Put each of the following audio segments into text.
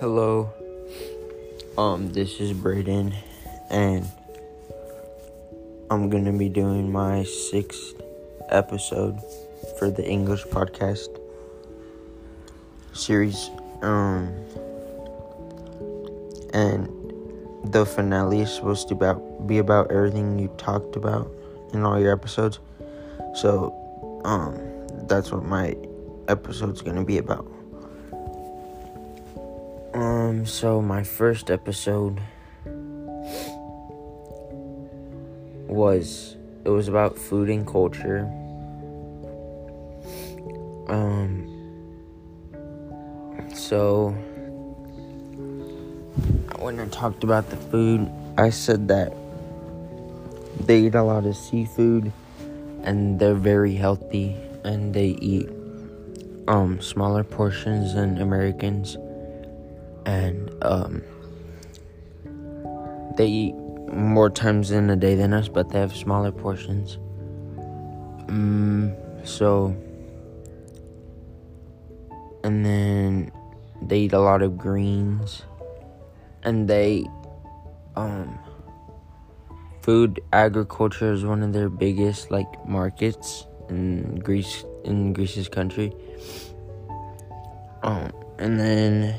Hello, this is Brayden, and I'm gonna be doing my 6th episode for the English podcast series, and the finale is supposed to be about everything you talked about in all your episodes, so, that's what my episode's gonna be about. So my first episode was about food and culture. So when I talked about the food, I said that they eat a lot of seafood and they're very healthy, and they eat smaller portions than Americans. And, they eat more times in a day than us, but they have smaller portions. And then they eat a lot of greens. And they, food agriculture is one of their biggest, markets in Greece's country. And then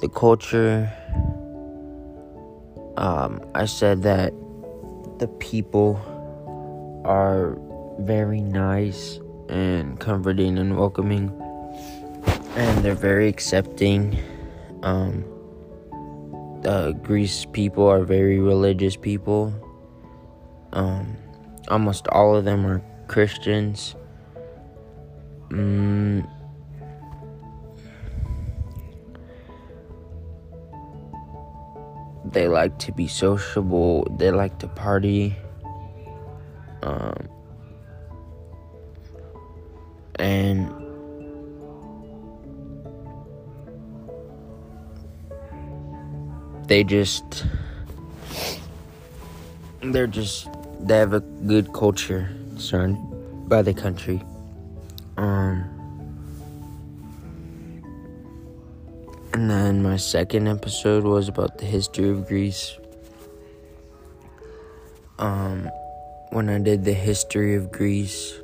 the culture, I said that the people are very nice and comforting and welcoming, and they're very accepting. Greece people are very religious people. Almost all of them are Christians. They like to be sociable. They like to party. And they have a good culture surrounded by the country. And then my second episode was about the history of Greece. When I did the history of Greece,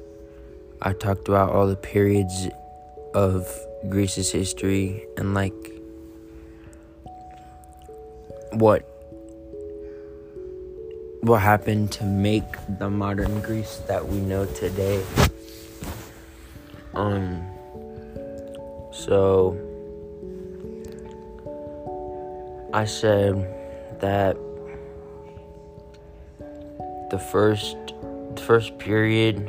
I talked about all the periods of Greece's history and what happened to make the modern Greece that we know today. So I said that the first period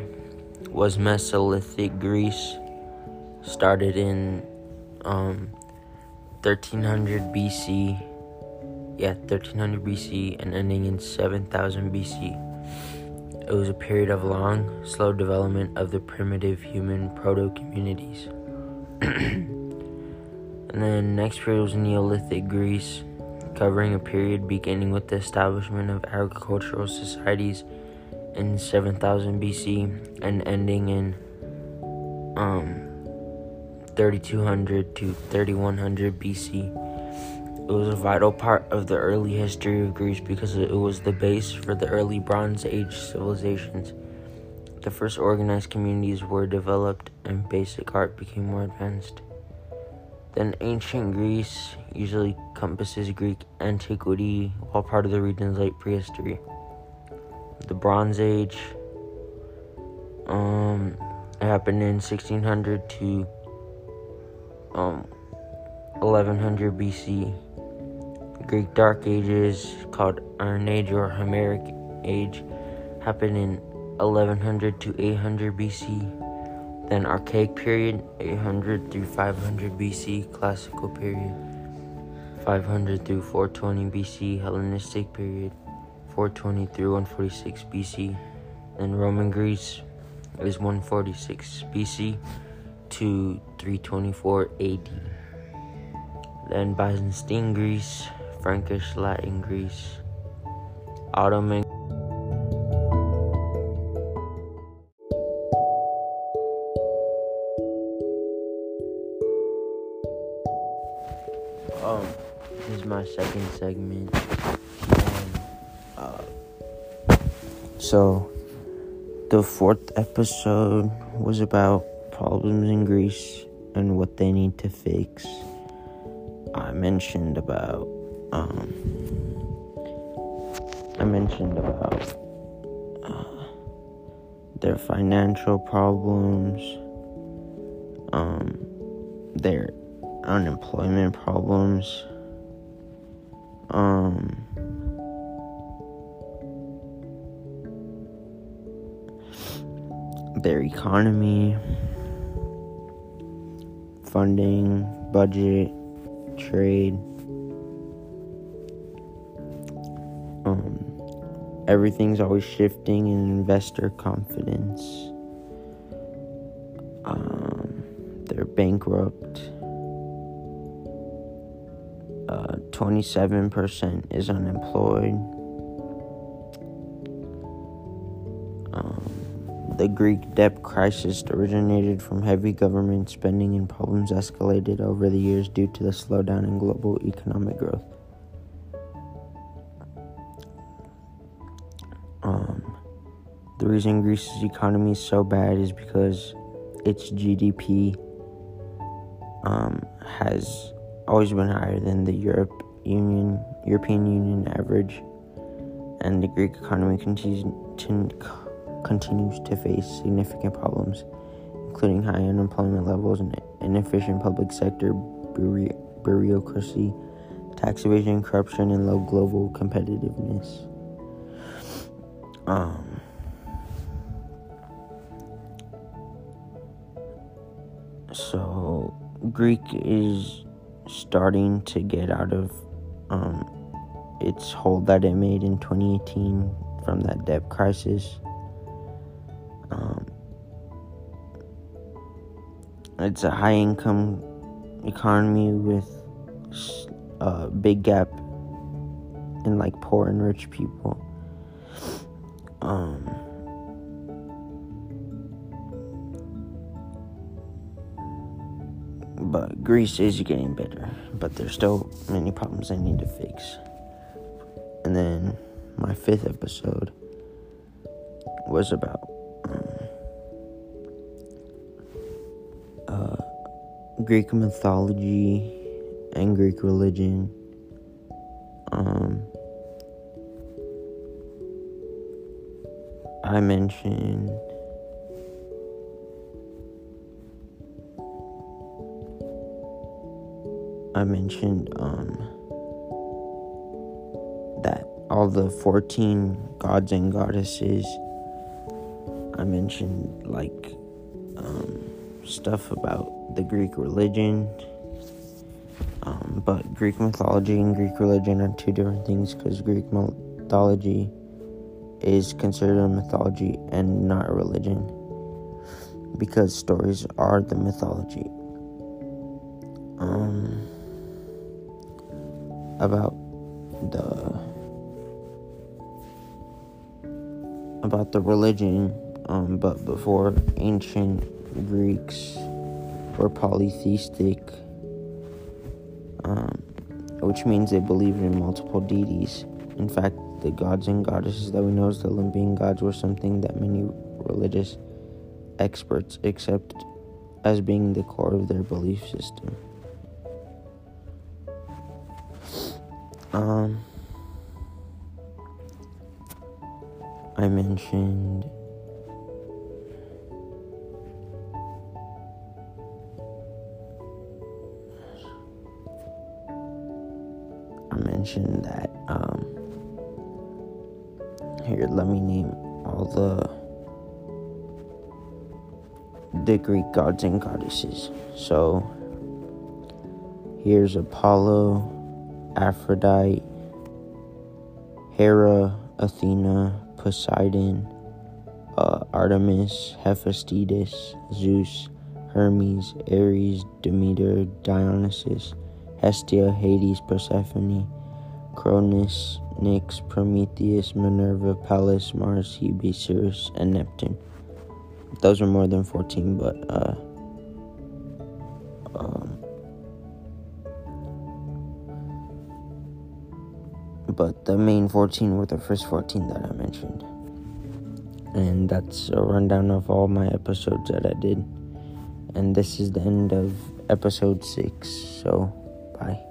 was Mesolithic Greece, started in 1300 BC, 1300 BC, and ending in 7000 BC. It was a period of long, slow development of the primitive human proto-communities. And then next period was Neolithic Greece, covering a period beginning with the establishment of agricultural societies in 7000 BC and ending in 3200 to 3100 BC. It was a vital part of the early history of Greece because it was the base for the early Bronze Age civilizations. The first organized communities were developed and basic art became more advanced. Then ancient Greece usually encompasses Greek antiquity, all part of the region's late prehistory. The Bronze Age, it happened in 1600 to 1100 BC. The Greek Dark Ages, called Iron Age or Homeric Age, happened in 1100 to 800 BC. Then Archaic period, 800 through 500 BC. Classical period, 500 through 420 BC. Hellenistic period, 420 through 146 BC. Then Roman Greece is 146 BC to 324 AD. Then Byzantine Greece, Frankish Latin Greece, Ottoman. This is my second segment. So, the fourth episode was about problems in Greece and what they need to fix. I mentioned about their financial problems, their unemployment problems, their economy, funding, budget, trade, everything's always shifting in investor confidence. They're bankrupt. 27% is unemployed. The Greek debt crisis originated from heavy government spending and problems escalated over the years due to the slowdown in global economic growth. The reason Greece's economy is so bad is because its GDP has always been higher than the European Union average, and the Greek economy continues to face significant problems, including high unemployment levels, an inefficient public sector, bureaucracy, tax evasion, corruption, and low global competitiveness. So, Greek is starting to get out of its hold that it made in 2018 from that debt crisis. It's a high-income economy with a big gap in, like, poor and rich people. But Greece is getting better, but there's still many problems they need to fix. And then my fifth episode was about Greek mythology and Greek religion. I mentioned that all the 14 gods and goddesses. I mentioned stuff about the Greek religion, but Greek mythology and Greek religion are two different things because Greek mythology is considered a mythology and not a religion because stories are the mythology. About the religion, but before ancient Greeks were polytheistic, which means they believed in multiple deities. In fact, the gods and goddesses that we know as the Olympian gods were something that many religious experts accept as being the core of their belief system. I mentioned that here, let me name all the Greek gods and goddesses. So here's Apollo, Aphrodite, Hera, Athena, Poseidon, Artemis, Hephaestus, Zeus, Hermes, Ares, Demeter, Dionysus, Hestia, Hades, Persephone, Cronus, Nyx, Prometheus, Minerva, Pallas, Mars, Hebe, Ceres, and Neptune. Those are more than 14, but but the main 14 were the first 14 that I mentioned. And that's a rundown of all my episodes that I did. And this is the end of episode 6, so bye.